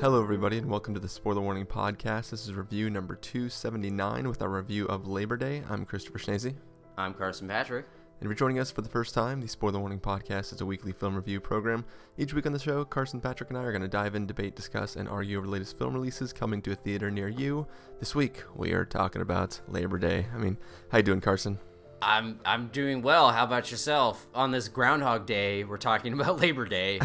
Hello everybody and welcome to the Spoiler Warning Podcast. This is review number 279 with our review of Labor Day. I'm Christopher Schnese. I'm Carson Patrick. And if you're joining us for the first time, the Spoiler Warning Podcast is a weekly film review program. Each week on the show, Carson Patrick and I are going to dive in, debate, discuss, and argue over the latest film releases coming to a theater near you. This week, we are talking about Labor Day. I mean, how you doing, Carson? I'm doing well. How about yourself? On this Groundhog Day, we're talking about Labor Day.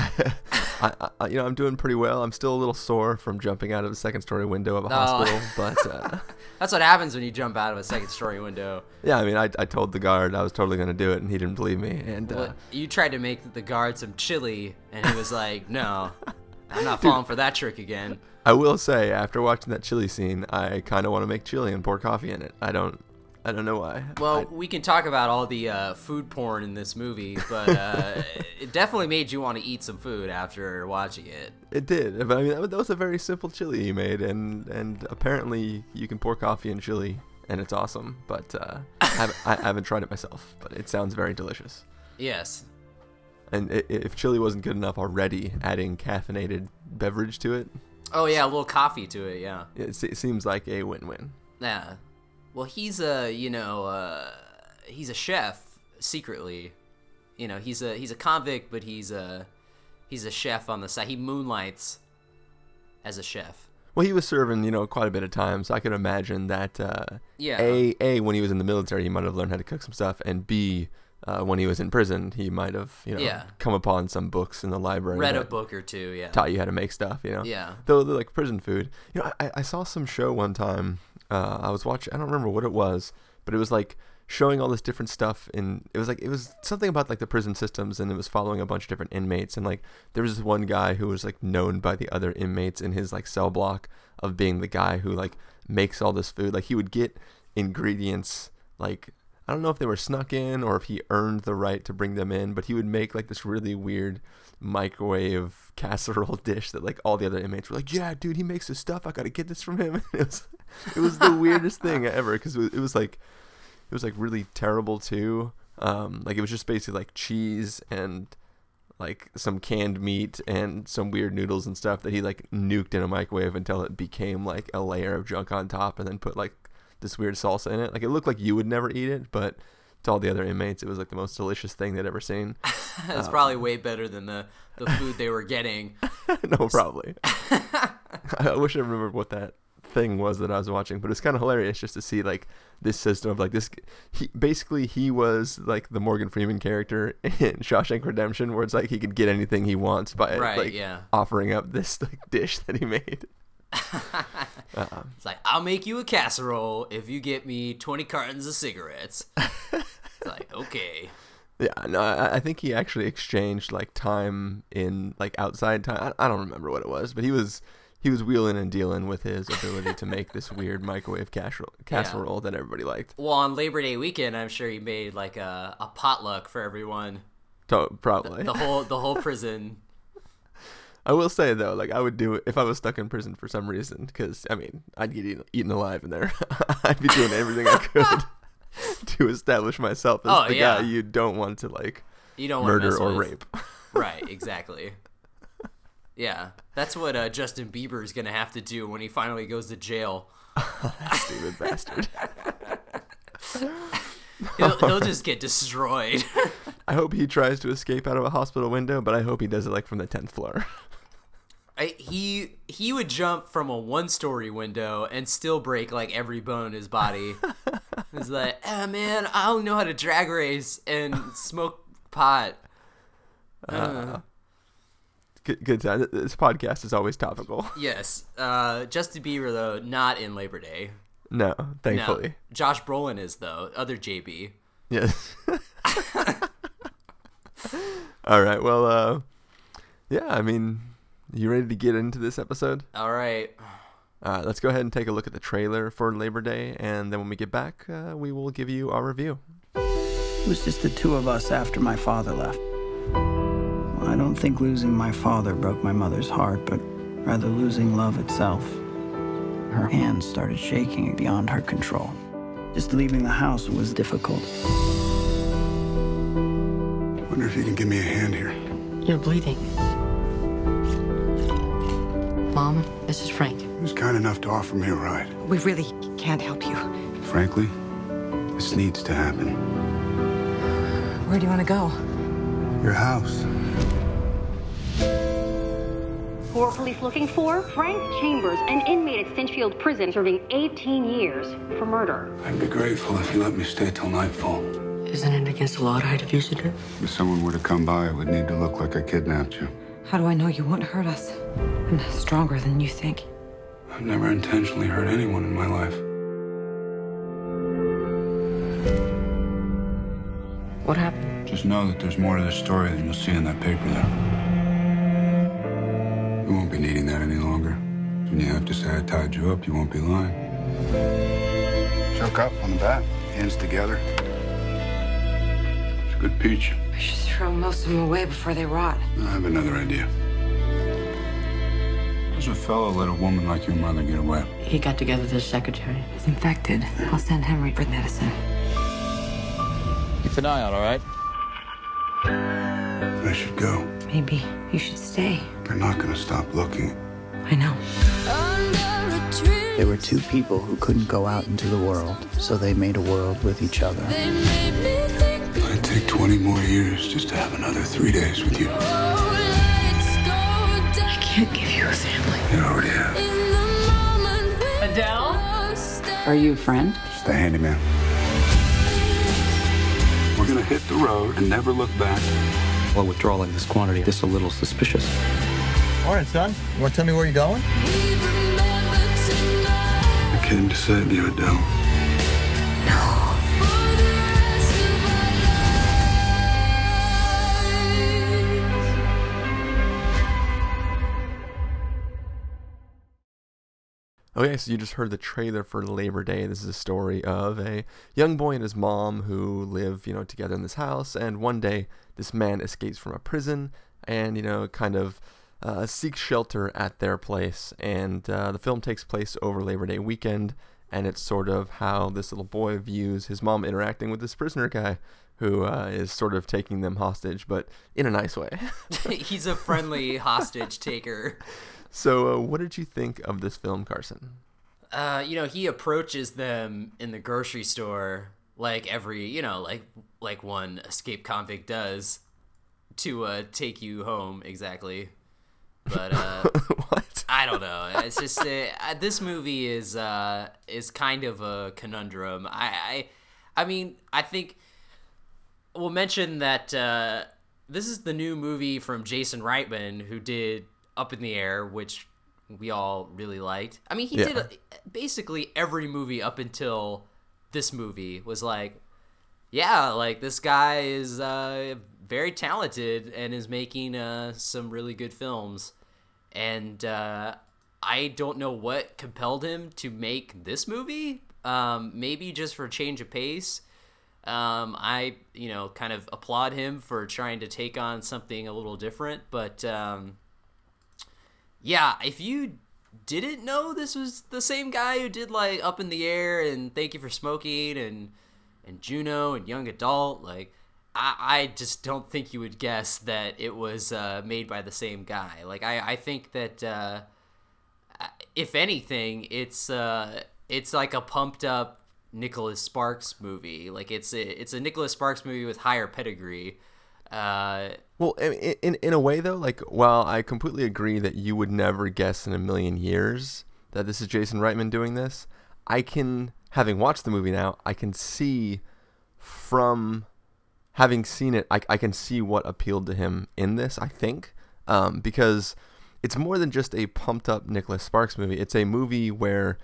I'm doing pretty well. I'm still a little sore from jumping out of a second-story window of a hospital, but that's what happens when you jump out of a second-story window. Yeah, I mean, I told the guard I was totally going to do it, and he didn't believe me. And you tried to make the guard some chili, and he was like, "No, I'm not falling for that trick again." I will say, after watching that chili scene, I kind of want to make chili and pour coffee in it. I don't know why. Well, we can talk about all the food porn in this movie, but it definitely made you want to eat some food after watching it. It did. But I mean, that was a very simple chili he made, and apparently you can pour coffee in chili, and it's awesome. But I haven't tried it myself, but it sounds very delicious. Yes. And if chili wasn't good enough already, adding caffeinated beverage to it. Oh, yeah, a little coffee to it, yeah. It seems like a win-win. Yeah. Well, he's a chef secretly, you know. He's a convict, but he's a chef on the side. He moonlights as a chef. Well, he was serving, you know, quite a bit of time, so I could imagine that. A, when he was in the military, he might have learned how to cook some stuff, and B, when he was in prison, he might have, you know, come upon some books in the library. Read a book or two, yeah. Taught you how to make stuff, you know. Yeah. Though, like prison food, you know, I saw some show one time. I was watching, I don't remember what it was, but it was like showing all this different stuff, and it was something about like the prison systems, and it was following a bunch of different inmates, and like there was this one guy who was like known by the other inmates in his like cell block of being the guy who like makes all this food. Like he would get ingredients, like I don't know if they were snuck in or if he earned the right to bring them in, but he would make like this really weird microwave casserole dish that like all the other inmates were like, yeah, dude, he makes this stuff. I got to get this from him. And it was the weirdest thing ever, because it was like really terrible too. Like it was just basically like cheese and like some canned meat and some weird noodles and stuff that he like nuked in a microwave until it became like a layer of junk on top, and then put like this weird salsa in it. Like it looked like you would never eat it, but to all the other inmates, it was like the most delicious thing they'd ever seen. It's probably way better than the food they were getting. No, probably. I wish I remembered what that thing was that I was watching, but it's kind of hilarious just to see like this system of like this. He was like the Morgan Freeman character in Shawshank Redemption, where it's like he could get anything he wants by offering up this like dish that he made. It's like, I'll make you a casserole if you get me 20 cartons of cigarettes. It's like, okay. Yeah, no, I think he actually exchanged like time in like outside time. I don't remember what it was, but he was wheeling and dealing with his ability to make this weird microwave casserole that everybody liked. Well, on Labor Day weekend, I'm sure he made like a potluck for everyone. Probably the whole prison. I will say, though, like, I would do it if I was stuck in prison for some reason, because, I mean, I'd get eaten alive in there. I'd be doing everything I could to establish myself as guy you don't want to, like, murder or rape. Right, exactly. Yeah, that's what Justin Bieber is going to have to do when he finally goes to jail. Stupid bastard. He'll just get destroyed. I hope he tries to escape out of a hospital window, but I hope he does it like from the 10th floor. He would jump from a one-story window and still break like every bone in his body. He's like, man, I don't know how to drag race and smoke pot. Good time. This podcast is always topical. Yes. Justin Bieber, though, not in Labor Day. No, thankfully. No. Josh Brolin is, though. Other JB. Yes. All right. Well, I mean, you ready to get into this episode? All right. Let's go ahead and take a look at the trailer for Labor Day, and then when we get back, we will give you our review. It was just the two of us after my father left. I don't think losing my father broke my mother's heart, but rather losing love itself. Her hands started shaking beyond her control. Just leaving the house was difficult. I wonder if you can give me a hand here. You're bleeding. Mom, this is Frank. He was kind enough to offer me a ride. We really can't help you. Frankly, this needs to happen. Where do you want to go? Your house. Who are police looking for? Frank Chambers, an inmate at Stinchfield Prison, serving 18 years for murder. I'd be grateful if you let me stay till nightfall. Isn't it against the law to hide a visitor? If someone were to come by, it would need to look like I kidnapped you. How do I know you won't hurt us? I'm stronger than you think. I've never intentionally hurt anyone in my life. What happened? Just know that there's more to this story than you'll see in that paper there. We won't be needing that any longer. When you have to say I tied you up, you won't be lying. Choke up on the bat, hands together. It's a good peach. I should throw most of them away before they rot. I have another idea. Does a fellow let a woman like your mother get away? He got together with his secretary. He's infected. I'll send Henry for medicine. Keep an eye out, all right? I should go. Maybe you should stay. They're not going to stop looking. I know. There were two people who couldn't go out into the world, so they made a world with each other. It'd take 20 more years just to have another 3 days with you. I can't give you a family. You already have. Adele? Are you a friend? Just a handyman. We're gonna hit the road and never look back. Well, withdrawal in this quantity is a little suspicious. All right, son. You wanna tell me where you're going? I came to save you, Adele. No. Okay, so you just heard the trailer for Labor Day. This is a story of a young boy and his mom who live, together in this house. And one day, this man escapes from a prison and, seeks shelter at their place. And the film takes place over Labor Day weekend. And it's sort of how this little boy views his mom interacting with this prisoner guy who is sort of taking them hostage, but in a nice way. He's a friendly hostage taker. So what did you think of this film, Carson? He approaches them in the grocery store like every, like one escaped convict does to take you home, exactly. But what? I don't know. It's just this movie is kind of a conundrum. I think we'll mention that this is the new movie from Jason Reitman, who did Up in the Air, which we all really liked. I mean, he did basically every movie up until this movie was this guy is very talented and is making some really good films. And I don't know what compelled him to make this movie. Maybe just for a change of pace. I, kind of applaud him for trying to take on something a little different, but... yeah, if you didn't know this was the same guy who did Up in the Air and Thank You for Smoking and Juno and Young Adult, I just don't think you would guess that it was made by the same guy. I think that if anything, it's like a pumped up Nicholas Sparks movie. It's a Nicholas Sparks movie with higher pedigree. Well, in a way, though, while I completely agree that you would never guess in a million years that this is Jason Reitman doing this, having watched the movie now, I can see from having seen it, I can see what appealed to him in this, I think, because it's more than just a pumped-up Nicholas Sparks movie. It's a movie where,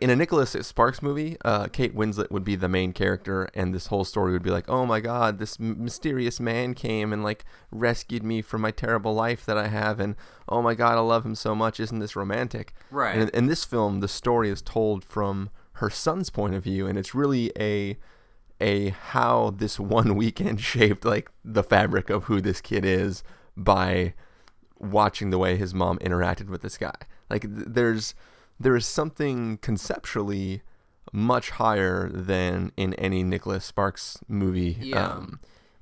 in a Nicholas Sparks movie, Kate Winslet would be the main character, and this whole story would be oh my God, this mysterious man came and rescued me from my terrible life that I have, and oh my God, I love him so much. Isn't this romantic? Right. And in this film, the story is told from her son's point of view, and it's really a how this one weekend shaped the fabric of who this kid is by watching the way his mom interacted with this guy. There is something conceptually much higher than in any Nicholas Sparks movie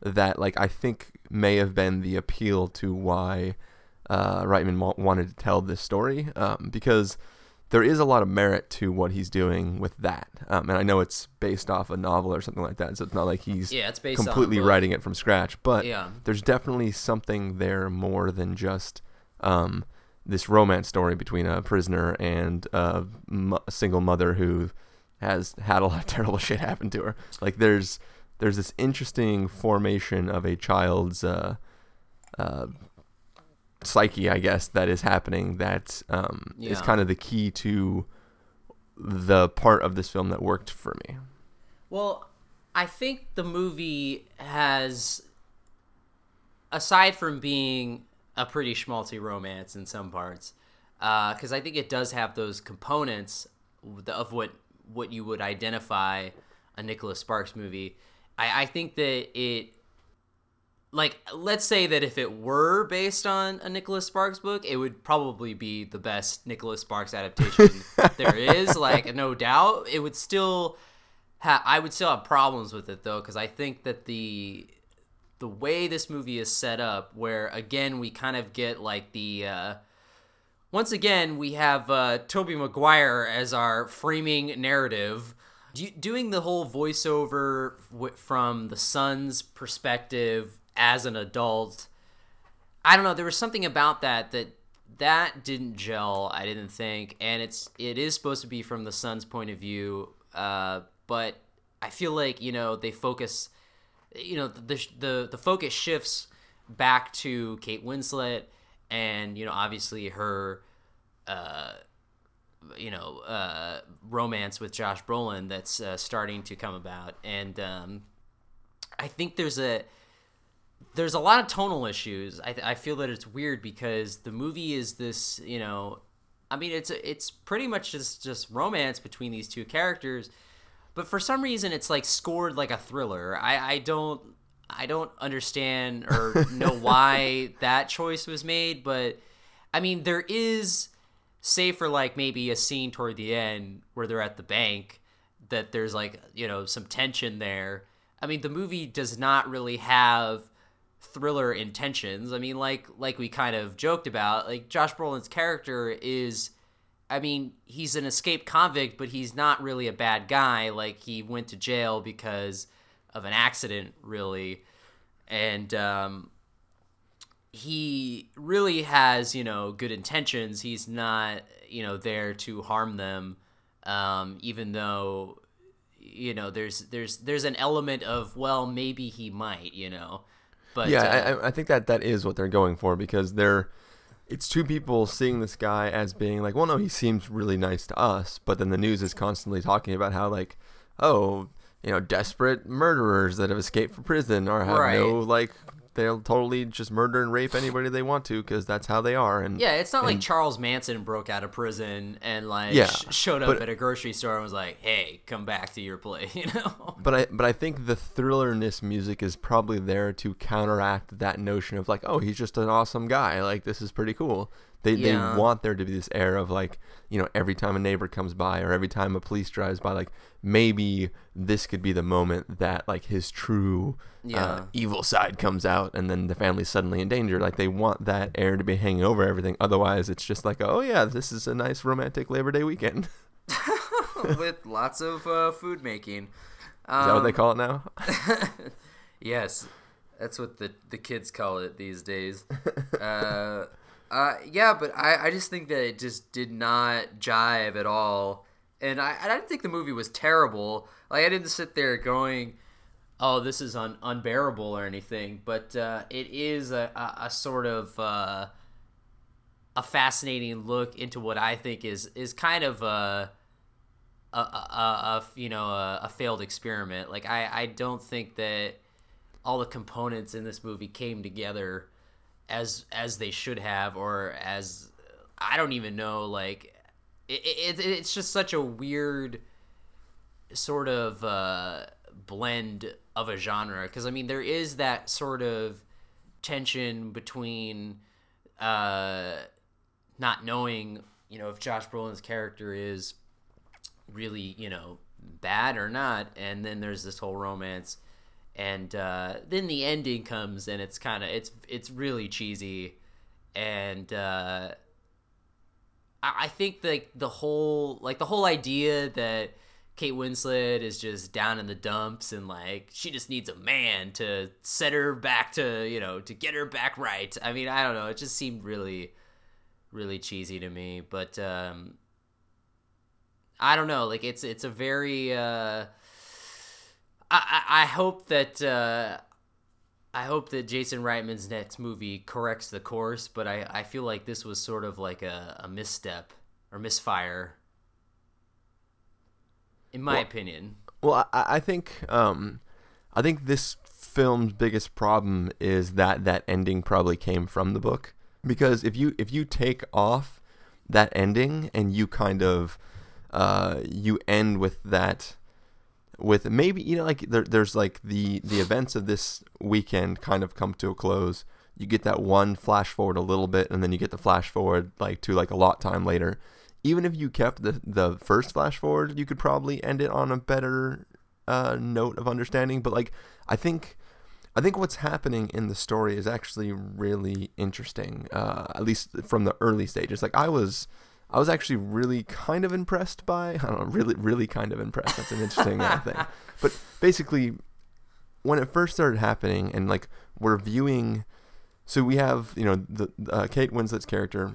that I think may have been the appeal to why Reitman wanted to tell this story, because there is a lot of merit to what he's doing with that. And I know it's based off a novel or something like that, so it's not like he's completely writing it from scratch. But there's definitely something there more than just this romance story between a prisoner and a single mother who has had a lot of terrible shit happen to her. Like, there's this interesting formation of a child's psyche, I guess, that is happening that is kind of the key to the part of this film that worked for me. Well, I think the movie has, aside from being a pretty schmaltzy romance in some parts, because I think it does have those components of what you would identify a Nicholas Sparks movie. I think that it, like, let's say that if it were based on a Nicholas Sparks book, it would probably be the best Nicholas Sparks adaptation there is, like, no doubt. It would still I would still have problems with it, though, because I think that the way this movie is set up, where, again, we kind of get, like, the... once again, we have Tobey Maguire as our framing narrative, doing the whole voiceover from the son's perspective as an adult. I don't know, there was something about that didn't gel, I didn't think, and it is supposed to be from the son's point of view, but I feel like, you know, they focus, you know, the focus shifts back to Kate Winslet and, you know, obviously her romance with Josh Brolin that's starting to come about, and I think there's a lot of tonal issues. I feel that it's weird because the movie is this, you know, I mean, it's pretty much just romance between these two characters, but for some reason it's like scored like a thriller. I don't understand or know why that choice was made, but I mean, there is, say for like maybe a scene toward the end where they're at the bank, that there's like, you know, some tension there. I mean, the movie does not really have thriller intentions. I mean, like we kind of joked about, like, Josh Brolin's character is, I mean, he's an escaped convict, but he's not really a bad guy. Like, he went to jail because of an accident, really, and he really has, you know, good intentions. He's not, you know, there to harm them, even though, you know, there's an element of, well, maybe he might, you know. But yeah, I think that is what they're going for, because it's two people seeing this guy as being like, well, no, he seems really nice to us, but then the news is constantly talking about how, like, oh, you know, desperate murderers that have escaped from prison or have no, like, they'll totally just murder and rape anybody they want to because that's how they are. And yeah, it's not like Charles Manson broke out of prison and, like, showed up at a grocery store and was like, hey, come back to your place, you know? But I think the thrillerness music is probably there to counteract that notion of, like, oh, he's just an awesome guy. Like, this is pretty cool. They want there to be this air of, like, you know, every time a neighbor comes by or every time a police drives by, like, maybe this could be the moment that, like, his true evil side comes out and then the family's suddenly in danger. Like, they want that air to be hanging over everything. Otherwise, it's just like, oh, yeah, this is a nice romantic Labor Day weekend. With lots of food making. Is that what they call it now? Yes. That's what the kids call it these days. But I just think that it just did not jive at all. And I didn't think the movie was terrible. Like, I didn't sit there going, oh, this is unbearable or anything. But it is a sort of a fascinating look into what I think is kind of a failed experiment. Like, I don't think that all the components in this movie came together as they should have, or as, I don't even know, like, it's just such a weird sort of blend of a genre, because I mean, there is that sort of tension between not knowing, you know, if Josh Brolin's character is really, you know, bad or not, and then there's this whole romance. And then the ending comes, and it's really cheesy, And I think like the whole idea that Kate Winslet is just down in the dumps and like she just needs a man to set her back to, you know, to get her back right. I mean, I don't know. It just seemed really, really cheesy to me. But I don't know. Like it's a very. I hope that Jason Reitman's next movie corrects the course. But I feel like this was sort of like a misstep or misfire. In my opinion. Well, I think this film's biggest problem is that ending probably came from the book, because if you take off that ending and you kind of you end with that, with maybe, you know, like there's like the events of this weekend kind of come to a close. You get that one flash forward a little bit, and then you get the flash forward like to like a lot time later. Even if you kept the first flash forward, you could probably end it on a better note of understanding. But like, I think what's happening in the story is actually really interesting, at least from the early stages. Like I was actually really kind of impressed by, I don't know, really kind of impressed. That's an interesting thing. But basically, when it first started happening, and like we're viewing, so we have, you know, the Kate Winslet's character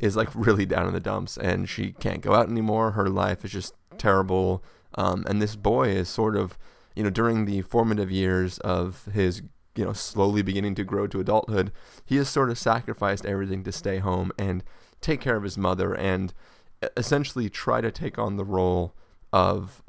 is like really down in the dumps, and she can't go out anymore. Her life is just terrible. And this boy is sort of, you know, during the formative years of his, you know, slowly beginning to grow to adulthood, he has sort of sacrificed everything to stay home and take care of his mother, and essentially try to take on the role of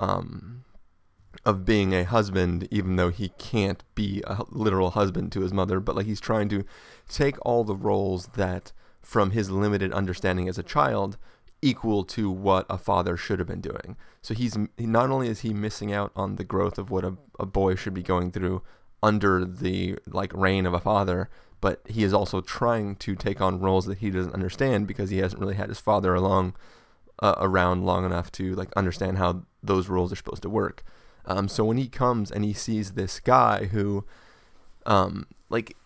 being a husband, even though he can't be a literal husband to his mother. But like, he's trying to take all the roles that, from his limited understanding as a child, equal to what a father should have been doing. So he's not only is he missing out on the growth of what a boy should be going through under the like reign of a father, but he is also trying to take on roles that he doesn't understand, because he hasn't really had his father around long enough to like understand how those roles are supposed to work. So when he comes and he sees this guy who like,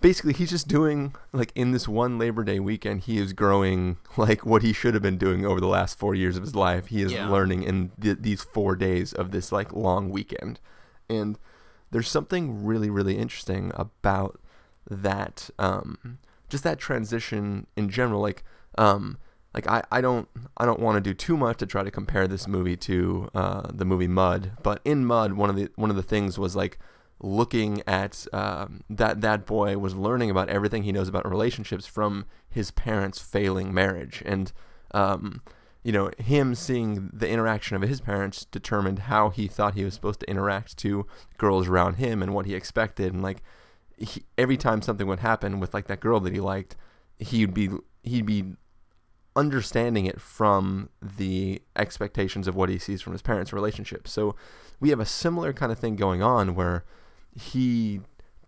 basically, he's just doing, like, in this one Labor Day weekend, he is growing, like, what he should have been doing over the last 4 years of his life. He is learning in these 4 days of this, like, long weekend. And there's something really, really interesting about that, just that transition in general. Like I don't want to do too much to try to compare this movie to the movie Mud. But in Mud, one of the things was, like, looking at that boy was learning about everything he knows about relationships from his parents' failing marriage. And, you know, him seeing the interaction of his parents determined how he thought he was supposed to interact to girls around him and what he expected. And like, every time something would happen with like that girl that he liked, he'd be understanding it from the expectations of what he sees from his parents' relationship. So we have a similar kind of thing going on, where he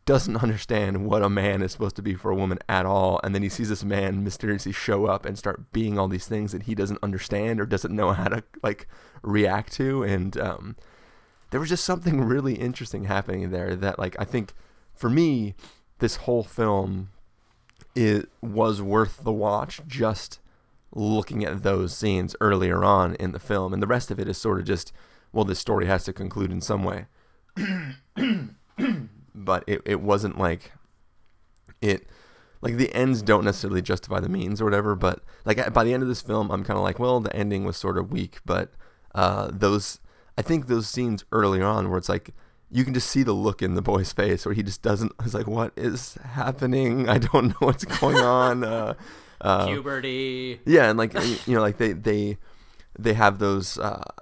doesn't understand what a man is supposed to be for a woman at all, and then he sees this man mysteriously show up and start being all these things that he doesn't understand or doesn't know how to like react to. And there was just something really interesting happening there that, like, I think for me, this whole film was worth the watch, just looking at those scenes earlier on in the film. And the rest of it is sort of just, well, this story has to conclude in some way. But it wasn't like it, like the ends don't necessarily justify the means or whatever. But like by the end of this film, I'm kind of like, well, the ending was sort of weak. But I think those scenes earlier on, where it's like, you can just see the look in the boy's face where he just doesn't, it's like, what is happening? I don't know what's going on. Puberty. Yeah, and like, you know, like they have those,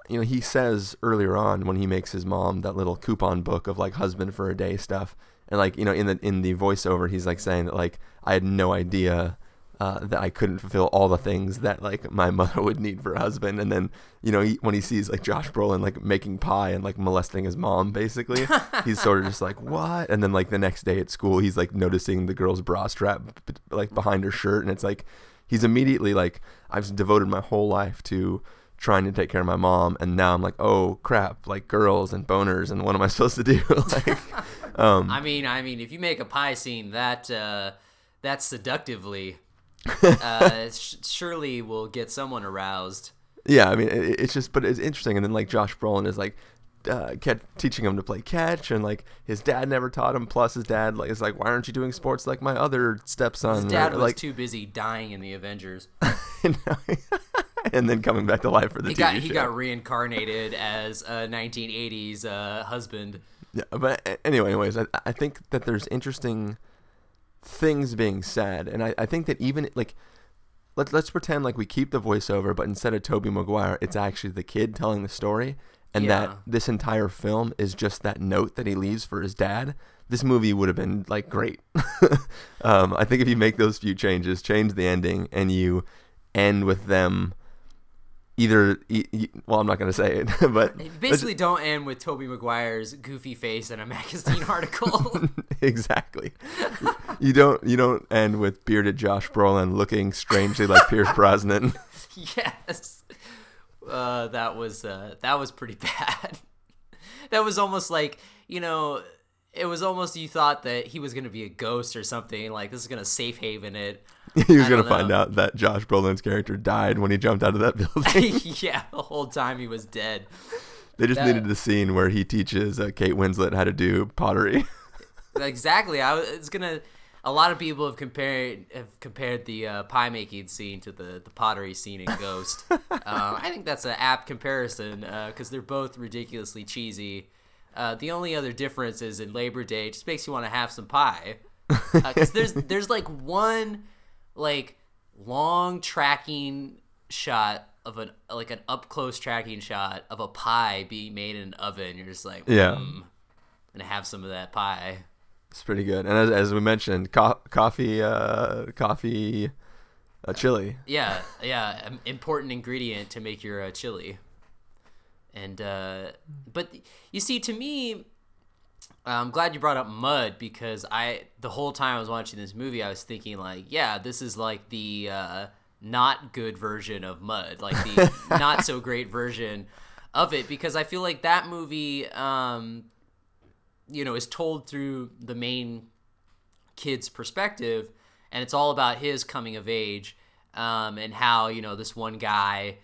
you know, he says earlier on when he makes his mom that little coupon book of like husband for a day stuff, and like, you know, in the voiceover, he's like saying that, like, I had no idea that I couldn't fulfill all the things that like my mother would need for a husband. And then, you know, when he sees like Josh Brolin like making pie and like molesting his mom, basically, he's sort of just like, what? And then like the next day at school, he's like noticing the girl's bra strap like behind her shirt, and it's like, he's immediately like, I've devoted my whole life to trying to take care of my mom, and now I'm like, oh crap, like girls and boners, and what am I supposed to do? Like, I mean, if you make a pie scene that that seductively, surely will get someone aroused. Yeah, I mean, it's just, but it's interesting. And then, like, Josh Brolin is, like, teaching him to play catch, and, like, his dad never taught him. Plus, his dad is like, why aren't you doing sports like my other stepson? His dad was too busy dying in the Avengers. And then coming back to life for the TV show. He got reincarnated as a 1980s husband. Yeah, but anyways, I think that there's interesting things being said, and I think that even, like, let's pretend like we keep the voiceover, but instead of Tobey Maguire, it's actually the kid telling the story, and that this entire film is just that note that he leaves for his dad. This movie would have been, like, great. I think if you make those few changes, change the ending, and you end with them either, well, I'm not going to say it, but basically don't end with Tobey Maguire's goofy face in a magazine article. Exactly. You don't end with bearded Josh Brolin looking strangely like Pierce Brosnan. Yes. That was pretty bad. That was almost like, you know, it was almost, you thought that he was going to be a ghost or something, like this is going to safe haven it. He was going to find out that Josh Brolin's character died when he jumped out of that building. Yeah, the whole time he was dead. They just needed the scene where he teaches Kate Winslet how to do pottery. Exactly. A lot of people have compared the pie making scene to the pottery scene in Ghost. I think that's an apt comparison because they're both ridiculously cheesy. The only other difference is in Labor Day, it just makes you want to have some pie. Because there's like one like long tracking shot of an up close tracking shot of a pie being made in an oven. You're just like, I'm gonna have some of that pie. It's pretty good. And as we mentioned, coffee, chili. Yeah, important ingredient to make your chili. And but you see, to me, I'm glad you brought up Mud, because the whole time I was watching this movie, I was thinking, like, yeah, this is like the not good version of Mud, like the not so great version of it, because I feel like that movie, you know, is told through the main kid's perspective, and it's all about his coming of age, and how, you know, this one guy,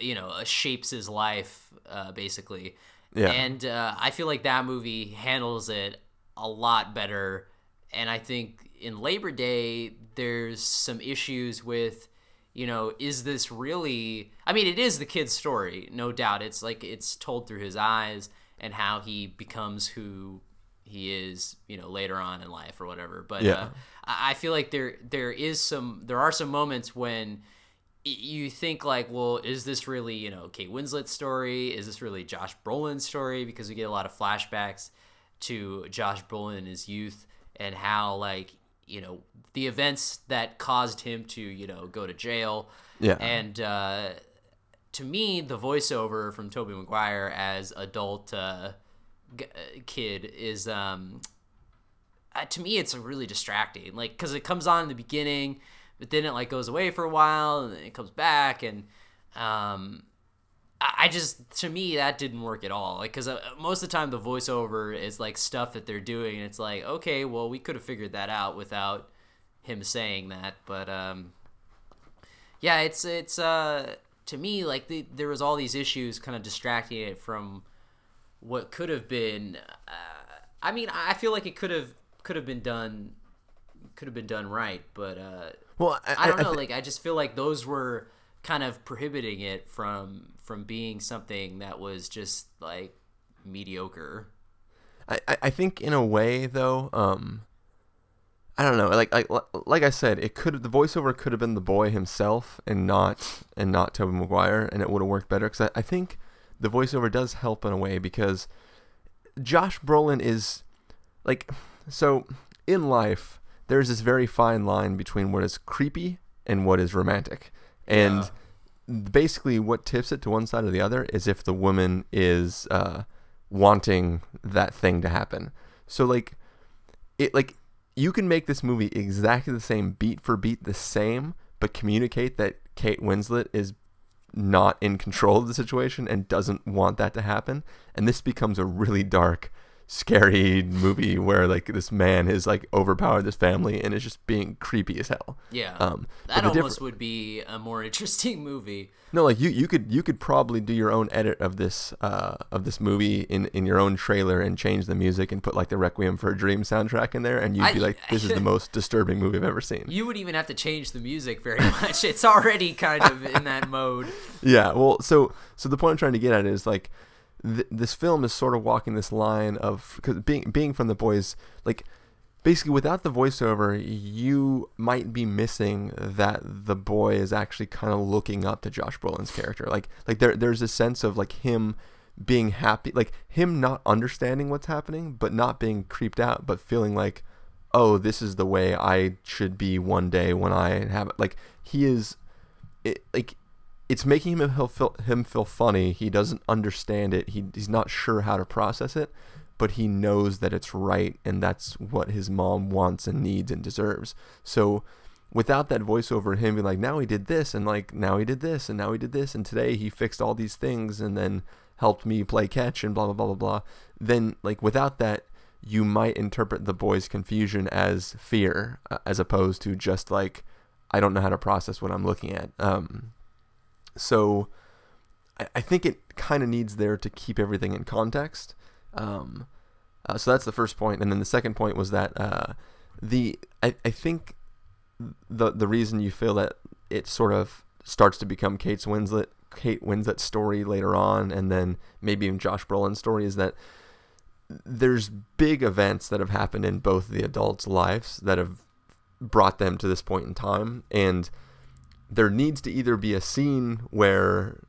you know, shapes his life, basically. Yeah. And I feel like that movie handles it a lot better. And I think in Labor Day, there's some issues with, you know, is this really... I mean, it is the kid's story, no doubt. It's like it's told through his eyes and how he becomes who he is, you know, later on in life or whatever. But I feel like there are some moments when... you think, like, well, is this really, you know, Kate Winslet's story? Is this really Josh Brolin's story? Because we get a lot of flashbacks to Josh Brolin in his youth and how, like, you know, the events that caused him to, you know, go to jail. Yeah. And to me, the voiceover from Tobey Maguire as adult kid is, to me, it's really distracting. Like, because it comes on in the beginning, but then it, like, goes away for a while, and then it comes back, and I just, to me, that didn't work at all. Like, because most of the time the voiceover is, like, stuff that they're doing, and it's like, okay, well, we could have figured that out without him saying that. But, yeah, it's to me, like, there was all these issues kind of distracting it from what could have been. I mean, I feel like it could have been done... could have been done right, but well, I don't know. I just feel like those were kind of prohibiting it from being something that was just like mediocre. I think in a way though, I don't know. Like I said, the voiceover could have been the boy himself and not Tobey Maguire, and it would have worked better. Because I think the voiceover does help in a way, because Josh Brolin is like, so in life, there's this very fine line between what is creepy and what is romantic. And basically what tips it to one side or the other is if the woman is wanting that thing to happen. So like you can make this movie exactly the same, beat for beat the same, but communicate that Kate Winslet is not in control of the situation and doesn't want that to happen. And this becomes a really dark scary movie where like this man has like overpowered this family and is just being creepy as hell. Yeah, that almost would be a more interesting movie. No, like you could probably do your own edit of this movie in your own trailer and change the music and put like the Requiem for a Dream soundtrack in there, and you'd be like, this is the most disturbing movie I've ever seen. You wouldn't even have to change the music very much. It's already kind of in that mode. Yeah, well, so the point I'm trying to get at is like, this film is sort of walking this line of, because being from The Boys, like basically without the voiceover, you might be missing that the boy is actually kind of looking up to Josh Brolin's character. Like there's a sense of like him being happy, like him not understanding what's happening, but not being creeped out, but feeling like, oh, this is the way I should be one day when I have it. Like he is, it's making him feel funny. He doesn't understand it. He's not sure how to process it, but he knows that it's right, and that's what his mom wants and needs and deserves. So without that voiceover, him being like, now he did this, and like, now he did this, and now he did this, and today he fixed all these things and then helped me play catch and blah, blah, blah, blah, blah. Then like without that, you might interpret the boy's confusion as fear, as opposed to just like, I don't know how to process what I'm looking at. So I think it kind of needs there to keep everything in context. So that's the first point. And then the second point was that I think the reason you feel that it sort of starts to become Kate Winslet's story later on, and then maybe even Josh Brolin's story, is that there's big events that have happened in both the adults' lives that have brought them to this point in time, and there needs to either be a scene where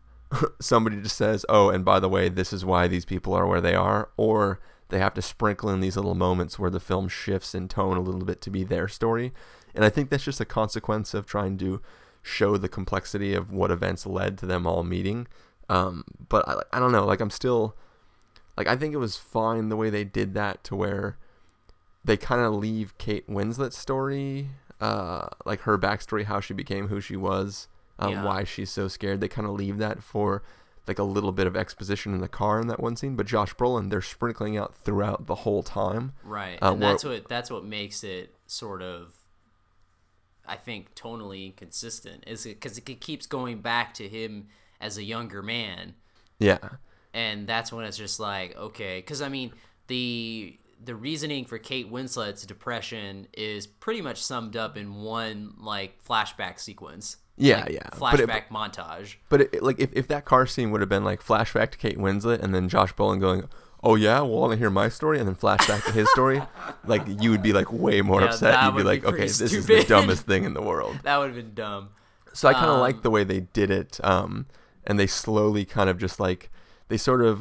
somebody just says, oh, and by the way, this is why these people are where they are, or they have to sprinkle in these little moments where the film shifts in tone a little bit to be their story. And I think that's just a consequence of trying to show the complexity of what events led to them all meeting. But I don't know, like I'm still, like I think it was fine the way they did that, to where they kind of leave Kate Winslet's story, like her backstory, how she became who she was, why she's so scared. They kind of leave that for like a little bit of exposition in the car in that one scene. But Josh Brolin, they're sprinkling out throughout the whole time. Right, and that's what makes it sort of, I think, tonally inconsistent, is because it keeps going back to him as a younger man. Yeah, and that's when it's just like, okay, because I mean the reasoning for Kate Winslet's depression is pretty much summed up in one like flashback sequence. Yeah, like, yeah. Flashback montage. But it, like if that car scene would have been like flashback to Kate Winslet and then Josh Brolin going, oh yeah, well, I want to hear my story, and then flashback to his story, like you would be like way more upset. You'd be like, okay, stupid. This is the dumbest thing in the world. That would have been dumb. So I kind of like the way they did it. And they slowly kind of just like, they sort of,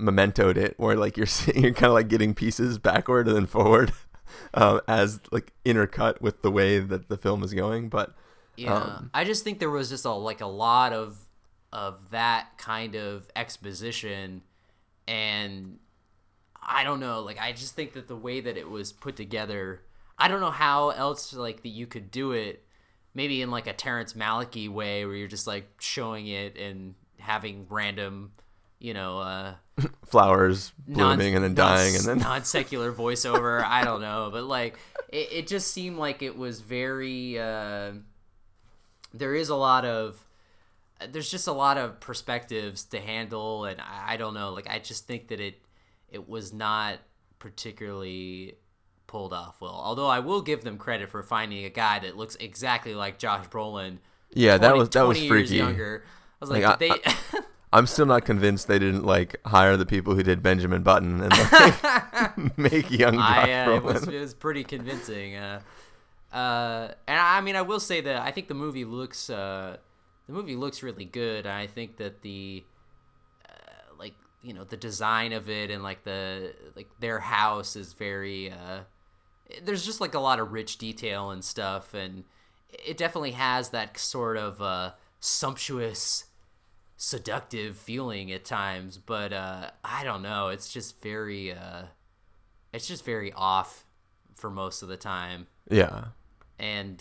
mementoed it, where like you're kind of like getting pieces backward and then forward, as like intercut with the way that the film is going. But yeah, I just think there was just a lot of that kind of exposition, and I don't know, like I just think that the way that it was put together, I don't know how else like that you could do it, maybe in like a Terrence Malick way, where you're just like showing it and having random, you know, flowers blooming and then dying and then non-secular voiceover. I don't know, but like it just seemed like it was very there's just a lot of perspectives to handle, and I don't know, like I just think that it was not particularly pulled off well, although I will give them credit for finding a guy that looks exactly like Josh Brolin. Yeah, 20, that was freaky. Younger. I was like did they I'm still not convinced they didn't like hire the people who did Benjamin Button and like, make young Josh Brolin. It was pretty convincing. And I mean, I will say that I think the movie looks really good. And I think that the like, you know, the design of it and like their house is very. There's just like a lot of rich detail and stuff, and it definitely has that sort of sumptuous, seductive feeling at times, but I don't know, it's just very off for most of the time. Yeah, and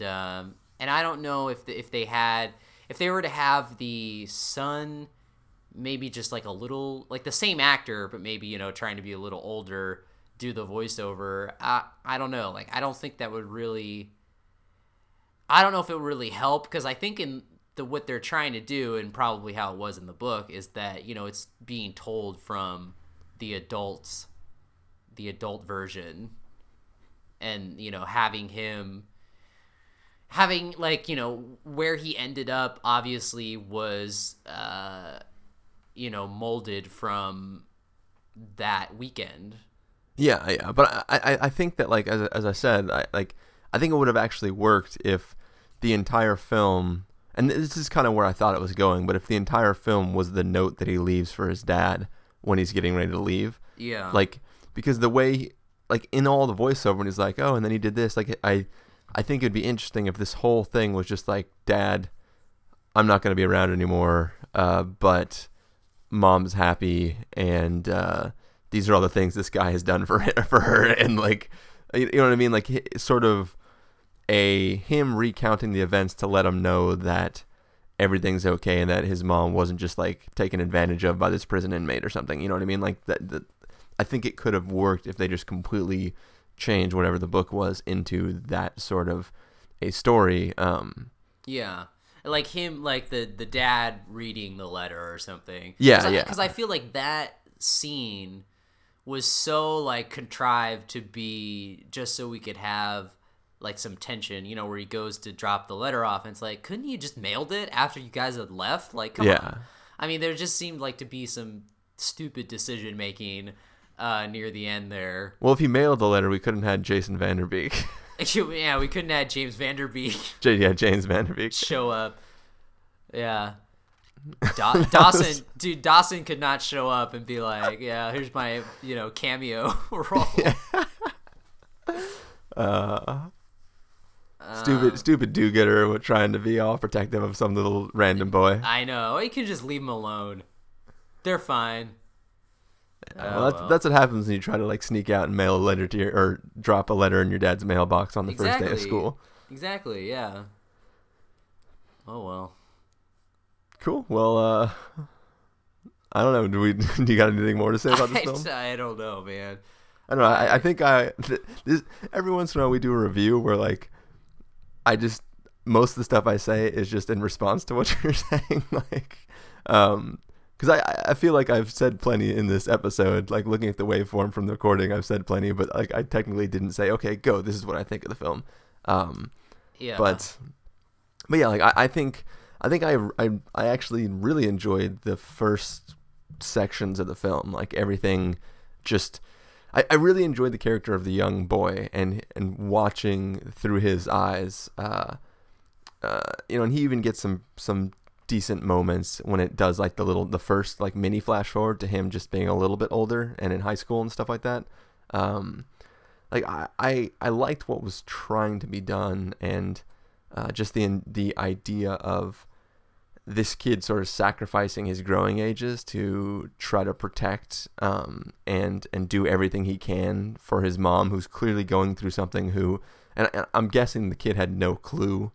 I don't know if they were to have the son maybe just like a little, like the same actor, but maybe, you know, trying to be a little older, do the voiceover. I don't know. Like, I don't think that would really, I don't know if it would really help, because I think in the, what they're trying to do, and probably how it was in the book, is that, you know, it's being told from the adults, the adult version, and, you know, having him, having, like, you know, where he ended up obviously was, you know, molded from that weekend. Yeah. But I think that, like, as I said, I think it would have actually worked if the entire film, and this is kind of where I thought it was going, but if the entire film was the note that he leaves for his dad when he's getting ready to leave. Yeah. Like, because the way, like, in all the voiceover, and he's like, oh, and then he did this, like, I think it'd be interesting if this whole thing was just like, Dad, I'm not going to be around anymore, but Mom's happy, and these are all the things this guy has done for her, and, like, you know what I mean? Like, sort of him recounting the events to let him know that everything's okay, and that his mom wasn't just, like, taken advantage of by this prison inmate or something. You know what I mean? Like, that I think it could have worked if they just completely change whatever the book was into that sort of a story. Yeah, like him, like the dad reading the letter or something. Yeah. Because I feel like that scene was so, like, contrived to be just so we could have, like, some tension. You know, where he goes to drop the letter off, and it's like, couldn't you just mailed it after you guys had left? Like, come on. I mean, there just seemed like to be some stupid decision making near the end there. Well, if he mailed the letter, we couldn't have had Jason Van Der Beek. Yeah, we couldn't have James Van Der Beek. Yeah, James Van Der Beek. Show up. Yeah. Dawson could not show up and be like, yeah, here's my, you know, cameo role. Yeah. Stupid do-gooder trying to be all protective of some little random boy. I know. You can just leave him alone. They're fine. That's what happens when you try to, like, sneak out and mail a letter to your, or drop a letter in your dad's mailbox on the first day of school. Exactly, yeah. Oh, well. Cool. Well, I don't know. Do you got anything more to say about this film? I don't know, man. I don't know. I think every once in a while we do a review where, like, most of the stuff I say is just in response to what you're saying. Like, because I feel like I've said plenty in this episode. Like, looking at the waveform from the recording, I've said plenty, but, like, I technically didn't say, okay, go, this is what I think of the film. Yeah. But yeah, like, I think I actually really enjoyed the first sections of the film. Like, everything just, I really enjoyed the character of the young boy and watching through his eyes. You know, and he even gets some decent moments when it does, like, the first, like, mini flash forward to him just being a little bit older and in high school and stuff like that. Like, I liked what was trying to be done, and just the idea of this kid sort of sacrificing his growing ages to try to protect and do everything he can for his mom, who's clearly going through something, and I'm guessing the kid had no clue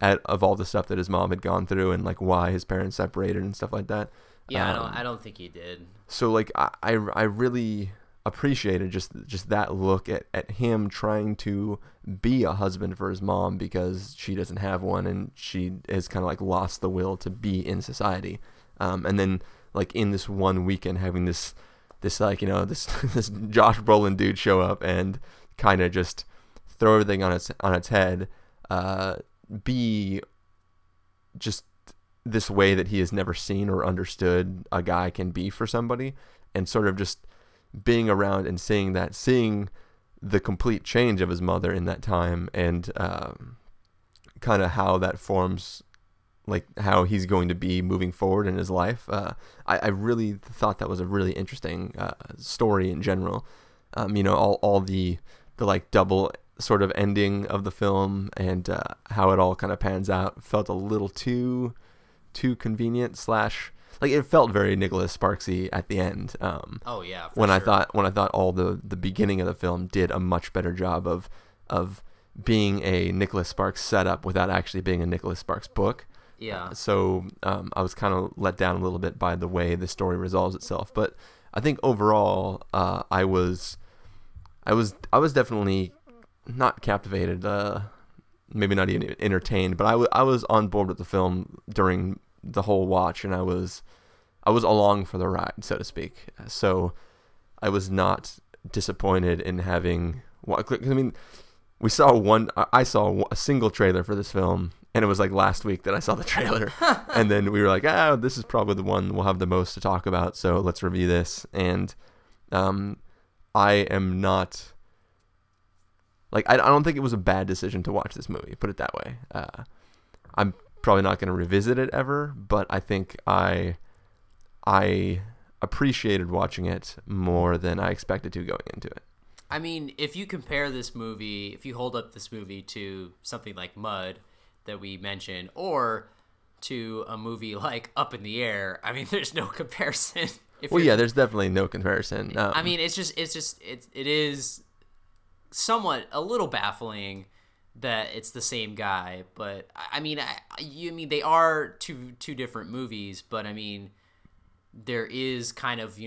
of all the stuff that his mom had gone through, and, like, why his parents separated and stuff like that. Yeah, I don't think he did. So, like, I really appreciated just that look at him trying to be a husband for his mom, because she doesn't have one, and she has kind of, like, lost the will to be in society. And then, like, in this one weekend, having this like, you know, this Josh Brolin dude show up and kind of just throw everything on its head. Be just this way that he has never seen or understood a guy can be for somebody, and sort of just being around and seeing the complete change of his mother in that time, and kind of how that forms, like, how he's going to be moving forward in his life. I really thought that was a really interesting story in general. You know, all the like double sort of ending of the film, and how it all kind of pans out felt a little too convenient, / like, it felt very Nicholas Sparksy at the end. Oh yeah, for sure. I thought all the beginning of the film did a much better job of being a Nicholas Sparks setup without actually being a Nicholas Sparks book. Yeah. So I was kind of let down a little bit by the way the story resolves itself, but I think overall I was definitely not captivated, maybe not even entertained, but I was on board with the film during the whole watch, and I was along for the ride, so to speak. So I was not disappointed in having. I mean, I saw a single trailer for this film, and it was like last week that I saw the trailer, and then we were like, this is probably the one we'll have the most to talk about, so let's review this. And I am not. Like, I don't think it was a bad decision to watch this movie, put it that way. I'm probably not going to revisit it ever, but I think I appreciated watching it more than I expected to going into it. I mean, if you compare this movie, if you hold up this movie to something like Mud that we mentioned, or to a movie like Up in the Air, I mean, there's no comparison. Well, yeah, there's definitely no comparison. I mean, it is somewhat a little baffling that it's the same guy, but I mean, they are two different movies, but I mean, there is kind of,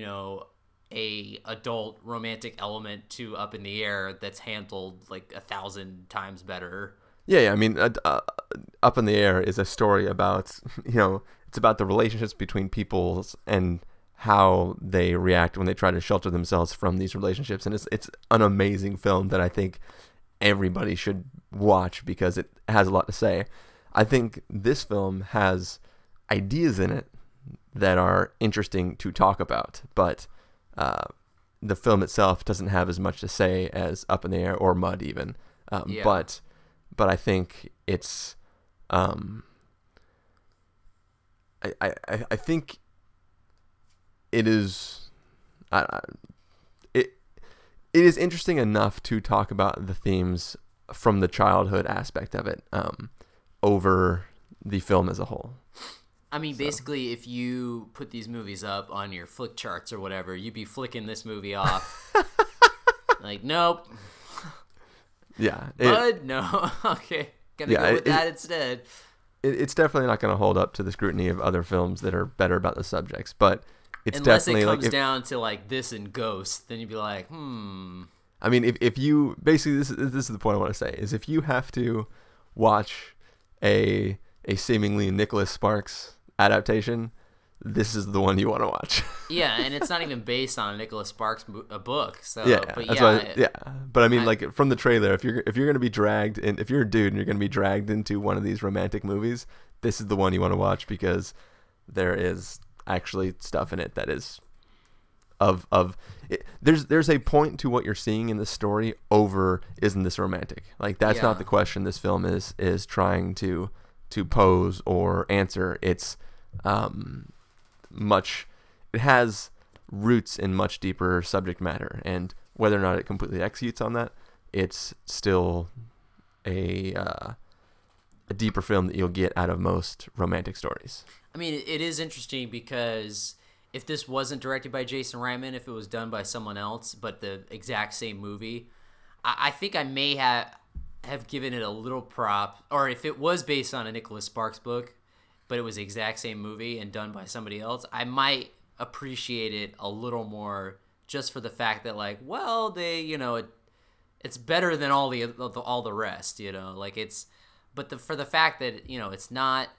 a adult romantic element to Up in the Air that's handled like 1,000 times better. Yeah. I mean, Up in the Air is a story about, it's about the relationships between peoples and how they react when they try to shelter themselves from these relationships. And it's an amazing film that I think everybody should watch because it has a lot to say. I think this film has ideas in it that are interesting to talk about, but the film itself doesn't have as much to say as Up in the Air or Mud even. Yeah. But I think it's I think it is it is interesting enough to talk about the themes from the childhood aspect of it over the film as a whole. I mean, basically, if you put these movies up on your flick charts or whatever, you'd be flicking this movie off. Like, nope. Yeah. Bud, no. Okay. Gonna go with that instead. It's definitely not going to hold up to the scrutiny of other films that are better about the subjects, but it's unless definitely it comes down to like this and Ghost, then you'd be like, I mean, if you basically this is the point I want to say is if you have to watch a seemingly Nicholas Sparks adaptation, this is the one you want to watch. Yeah, and it's not even based on a Nicholas Sparks book. So yeah, but yeah, but I mean, like from the trailer, if you're going to be dragged, and if you're a dude and you're going to be dragged into one of these romantic movies, this is the one you want to watch because there is actually stuff in it that is there's a point to what you're seeing in the story over isn't this romantic? Like that's not the question this film is trying to pose or answer. It's it has roots in much deeper subject matter, and whether or not it completely executes on that, it's still a deeper film that you'll get out of most romantic stories. I mean, it is interesting because if this wasn't directed by Jason Reitman, if it was done by someone else, but the exact same movie, I think I may have given it a little prop, or if it was based on a Nicholas Sparks book, but it was the exact same movie and done by somebody else, I might appreciate it a little more just for the fact that, like, well, they, it's better than all the rest, like it's, but for the fact that, it's not,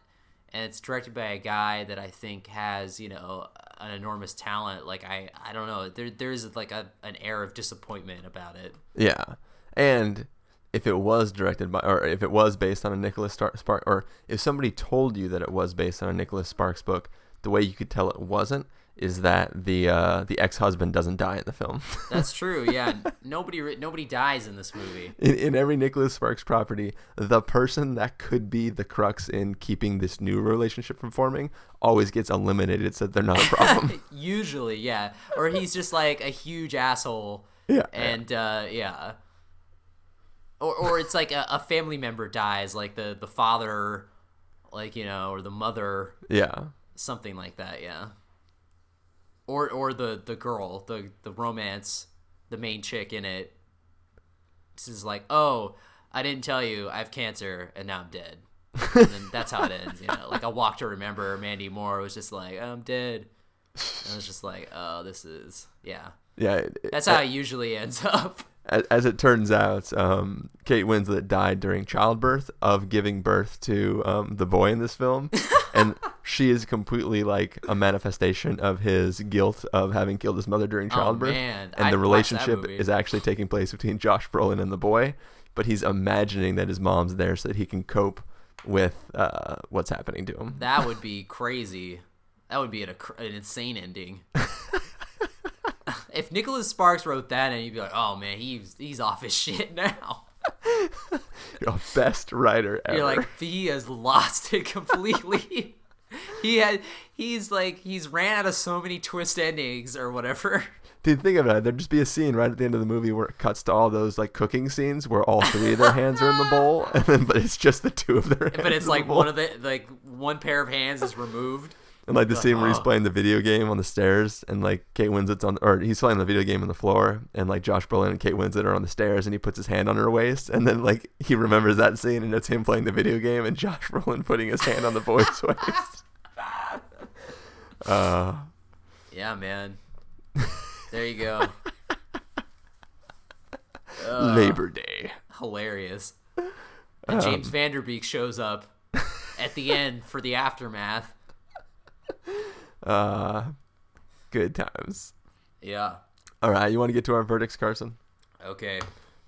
and it's directed by a guy that I think has, an enormous talent. Like, I don't know, there's like an air of disappointment about it. Yeah. And if it was directed by, or if it was based on a Nicholas Sparks, or if somebody told you that it was based on a Nicholas Sparks book, the way you could tell it wasn't is that the ex-husband doesn't die in the film. That's true. Yeah, nobody dies in this movie. In every Nicholas Sparks property, the person that could be the crux in keeping this new relationship from forming always gets eliminated, so they're not a problem. Usually, yeah, or he's just like a huge asshole. Yeah, and yeah. Or it's like a family member dies, like the father, like, or the mother. Yeah. Something like that, yeah. Or the girl, the romance, the main chick in it. This is like, oh, I didn't tell you, I have cancer, and now I'm dead. And then that's how it ends, you know. Like A Walk to Remember, Mandy Moore was just like, I'm dead. And I was just like, oh, this is, yeah. Yeah. That's how it usually ends up. As it turns out, Kate Winslet died during childbirth of giving birth to the boy in this film. And she is completely like a manifestation of his guilt of having killed his mother during childbirth. Oh, man. And the relationship is actually taking place between Josh Brolin and the boy. But he's imagining that his mom's there so that he can cope with what's happening to him. That would be crazy. That would be an insane ending. If Nicholas Sparks wrote that, and you'd be like, "Oh man, he's off his shit now." Your best writer ever. You're like, he has lost it completely. He's ran out of so many twist endings or whatever. Dude, think about it. There'd just be a scene right at the end of the movie where it cuts to all those like cooking scenes where all three of their hands are in the bowl, and then but it's just the two of their hands. But it's like one pair of hands is removed. And like the scene where he's playing the video game on the stairs, and like Kate Winslet's he's playing the video game on the floor, and like Josh Brolin and Kate Winslet are on the stairs, and he puts his hand on her waist, and then like he remembers that scene, and it's him playing the video game, and Josh Brolin putting his hand on the boy's waist. Yeah, man. There you go. Labor Day. Hilarious. And James Van Der Beek shows up at the end for the aftermath. Good times. Yeah. All right, you want to get to our verdicts, Carson? Okay.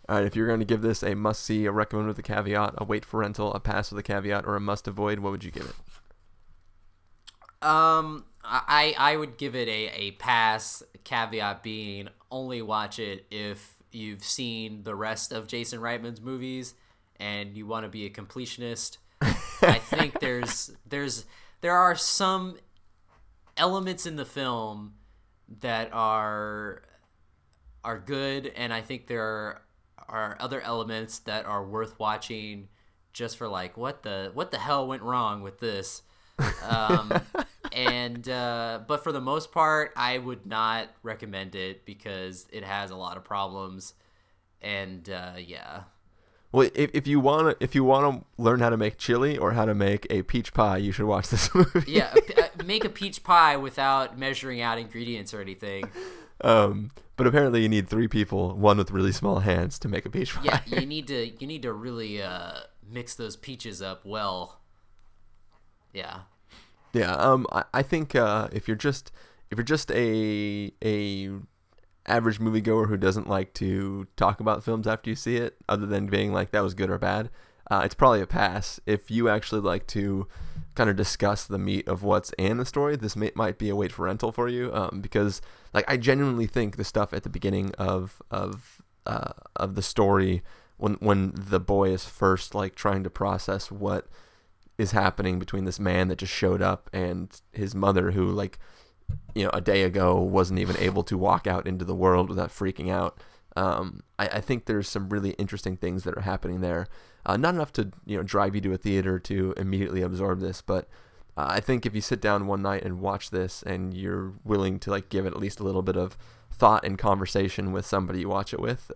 All right, if you're going to give this a must see, a recommend with a caveat, a wait for rental, a pass with a caveat, or a must avoid, what would you give it? I would give it a pass, caveat being only watch it if you've seen the rest of Jason Reitman's movies and you want to be a completionist. I think there are some elements in the film that are good, and I think there are other elements that are worth watching just for like what the hell went wrong with this. But for the most part, I would not recommend it because it has a lot of problems, and yeah. Well, if you wanna learn how to make chili or how to make a peach pie, you should watch this movie. Yeah, make a peach pie without measuring out ingredients or anything. But apparently, you need three people, one with really small hands, to make a peach pie. Yeah, you need to really mix those peaches up well. Yeah. Yeah. I think if you're just a average moviegoer who doesn't like to talk about films after you see it, other than being like that was good or bad, it's probably a pass. If you actually like to kind of discuss the meat of what's in the story, this might be a wait for rental for you, because like I genuinely think the stuff at the beginning of the story when the boy is first like trying to process what is happening between this man that just showed up and his mother, who like, you know, a day ago wasn't even able to walk out into the world without freaking out. I think there's some really interesting things that are happening there. Not enough to, you know, drive you to a theater to immediately absorb this, but I think if you sit down one night and watch this and you're willing to like give it at least a little bit of thought and conversation with somebody you watch it with,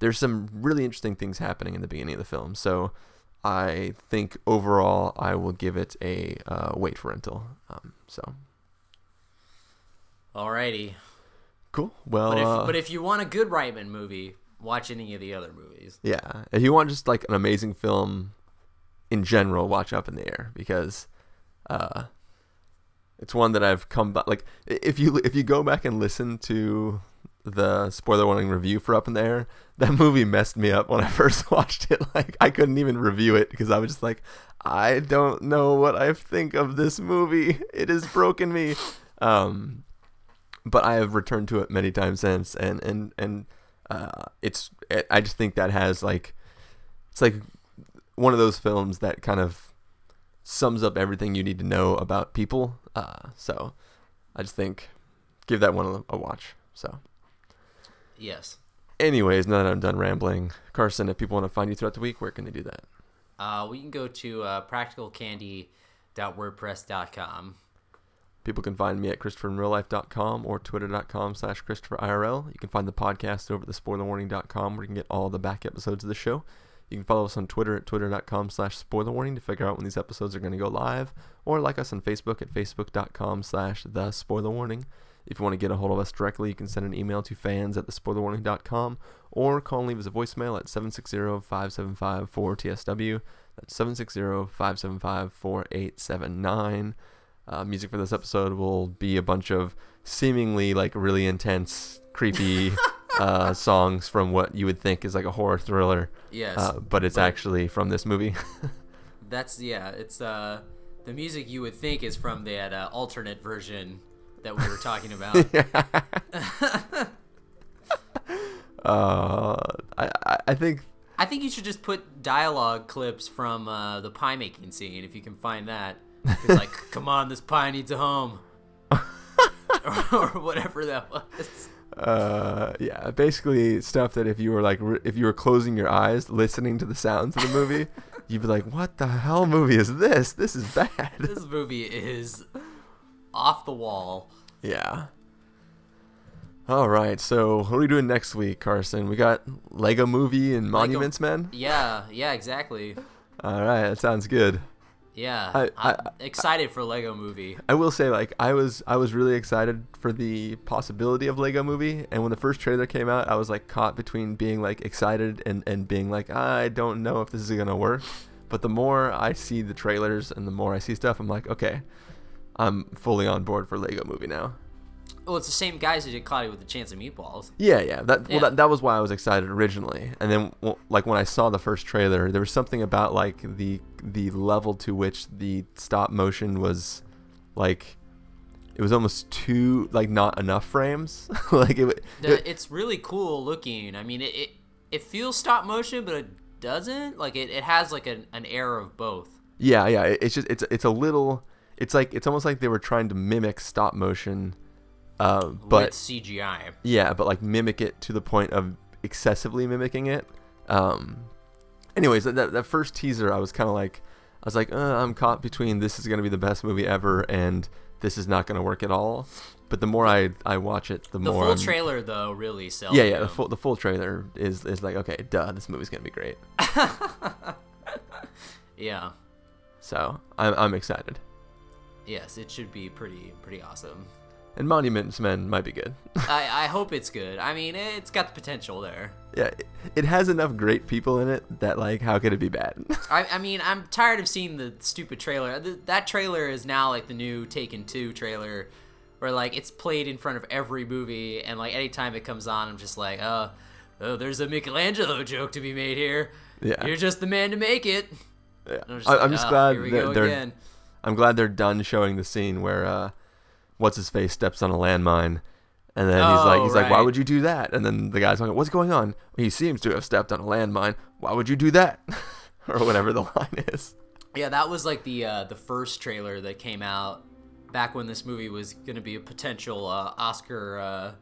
there's some really interesting things happening in the beginning of the film. So I think overall I will give it a wait for rental. So. Alrighty. Cool. Well, but if you want a good Reitman movie, watch any of the other movies. Yeah. If you want just like an amazing film in general, watch Up in the Air, because it's one that I've come by. Like if you go back and listen to the spoiler warning review for Up in the Air, that movie messed me up when I first watched it. Like I couldn't even review it because I was just like, I don't know what I think of this movie. It has broken me. But I have returned to it many times since, and I just think that has like, it's like one of those films that kind of sums up everything you need to know about people. So I just think give that one a watch. So yes. Anyways, now that I'm done rambling, Carson, if people want to find you throughout the week, where can they do that? We can go to practicalcandy.wordpress.com. People can find me at ChristopherInRealLife.com or Twitter.com/ChristopherIRL. You can find the podcast over at thespoilerwarning.com, where you can get all the back episodes of the show. You can follow us on Twitter at twitter.com/spoilerwarning to figure out when these episodes are going to go live, or like us on Facebook at facebook.com/thespoilerwarning. If you want to get a hold of us directly, you can send an email to fans@thespoilerwarning.com or call and leave us a voicemail at 760-575-4TSW. That's 760-575-4879. Music for this episode will be a bunch of seemingly like really intense, creepy songs from what you would think is like a horror thriller. Yes, but it's actually from this movie. It's the music you would think is from that alternate version that we were talking about. I think you should just put dialogue clips from the pie making scene if you can find that. It's like, come on, this pie needs a home, or whatever that was. Yeah, basically stuff that if you were like, if you were closing your eyes, listening to the sounds of the movie, you'd be like, what the hell movie is this? This is bad. This movie is off the wall. Yeah. All right, so what are we doing next week, Carson? We got Lego Movie and Monuments Men? Yeah, exactly. All right, that sounds good. Yeah, I'm excited for Lego Movie. I will say, like, I was really excited for the possibility of Lego Movie, and when the first trailer came out, I was like caught between being like excited and being like, I don't know if this is gonna work. But the more I see the trailers and the more I see stuff, I'm like, okay, I'm fully on board for Lego Movie now. Well, it's the same guys who did Cloudy with a Chance of Meatballs. Yeah. That was why I was excited originally, and then like when I saw the first trailer, there was something about like the level to which the stop motion was, like, it was almost too like not enough frames. Like it's really cool looking. I mean, it feels stop motion, but it doesn't. Like it has like an air of both. Yeah. It's just it's a little. It's like it's almost like they were trying to mimic stop motion. But with CGI. Yeah, but like mimic it to the point of excessively mimicking it. Anyways, that first teaser, I was like, I'm caught between this is gonna be the best movie ever and this is not gonna work at all. But the more I watch it, the more the full trailer though really sells. Yeah. The full trailer is like, okay, duh, this movie's gonna be great. Yeah. So I'm excited. Yes, it should be pretty awesome. And Monuments Men might be good. I hope it's good. I mean, it's got the potential there. Yeah, it has enough great people in it that, like, how could it be bad? I mean, I'm tired of seeing the stupid trailer. That trailer is now, like, the new Taken 2 trailer where, like, it's played in front of every movie. And, like, anytime it comes on, I'm just like, oh, there's a Michelangelo joke to be made here. Yeah. You're just the man to make it. Yeah. I'm glad they're done showing the scene where, what's his face steps on a landmine, and then he's like, why would you do that? And then the guy's like, what's going on? He seems to have stepped on a landmine. Why would you do that? Or whatever the line is. Yeah, that was like the first trailer that came out back when this movie was gonna be a potential Oscar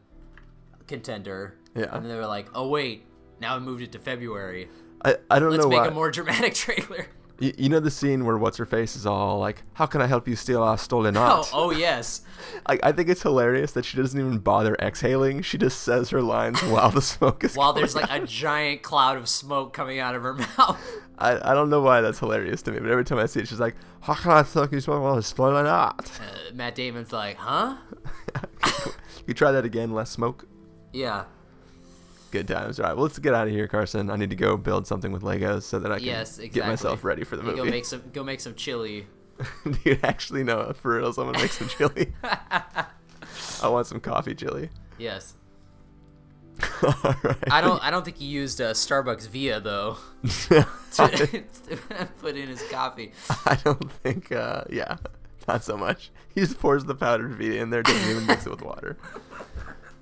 contender. Yeah. And they were like, oh wait, now we moved it to February. Let's make a more dramatic trailer. You know the scene where what's-her-face is all like, how can I help you steal our stolen art? Oh, yes. I think it's hilarious that she doesn't even bother exhaling. She just says her lines while the smoke is while there's like out. A giant cloud of smoke coming out of her mouth. I don't know why that's hilarious to me, but every time I see it, she's like, how can I help you steal our stolen art? Matt Damon's like, huh? You try that again, less smoke? Yeah. Good times. All right, well, let's get out of here, Carson. I need to go build something with Legos so that I can get myself ready for the movie. Go make some chili. Dude, actually, no, for real, someone make some chili. I want some coffee chili. Yes. All right. I don't think he used Starbucks Via though. to put in his coffee. I don't think. Yeah, not so much. He just pours the powdered Via in there. Doesn't even mix it with water.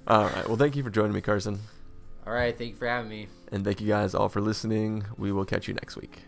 All right. Well, thank you for joining me, Carson. All right, thank you for having me. And thank you guys all for listening. We will catch you next week.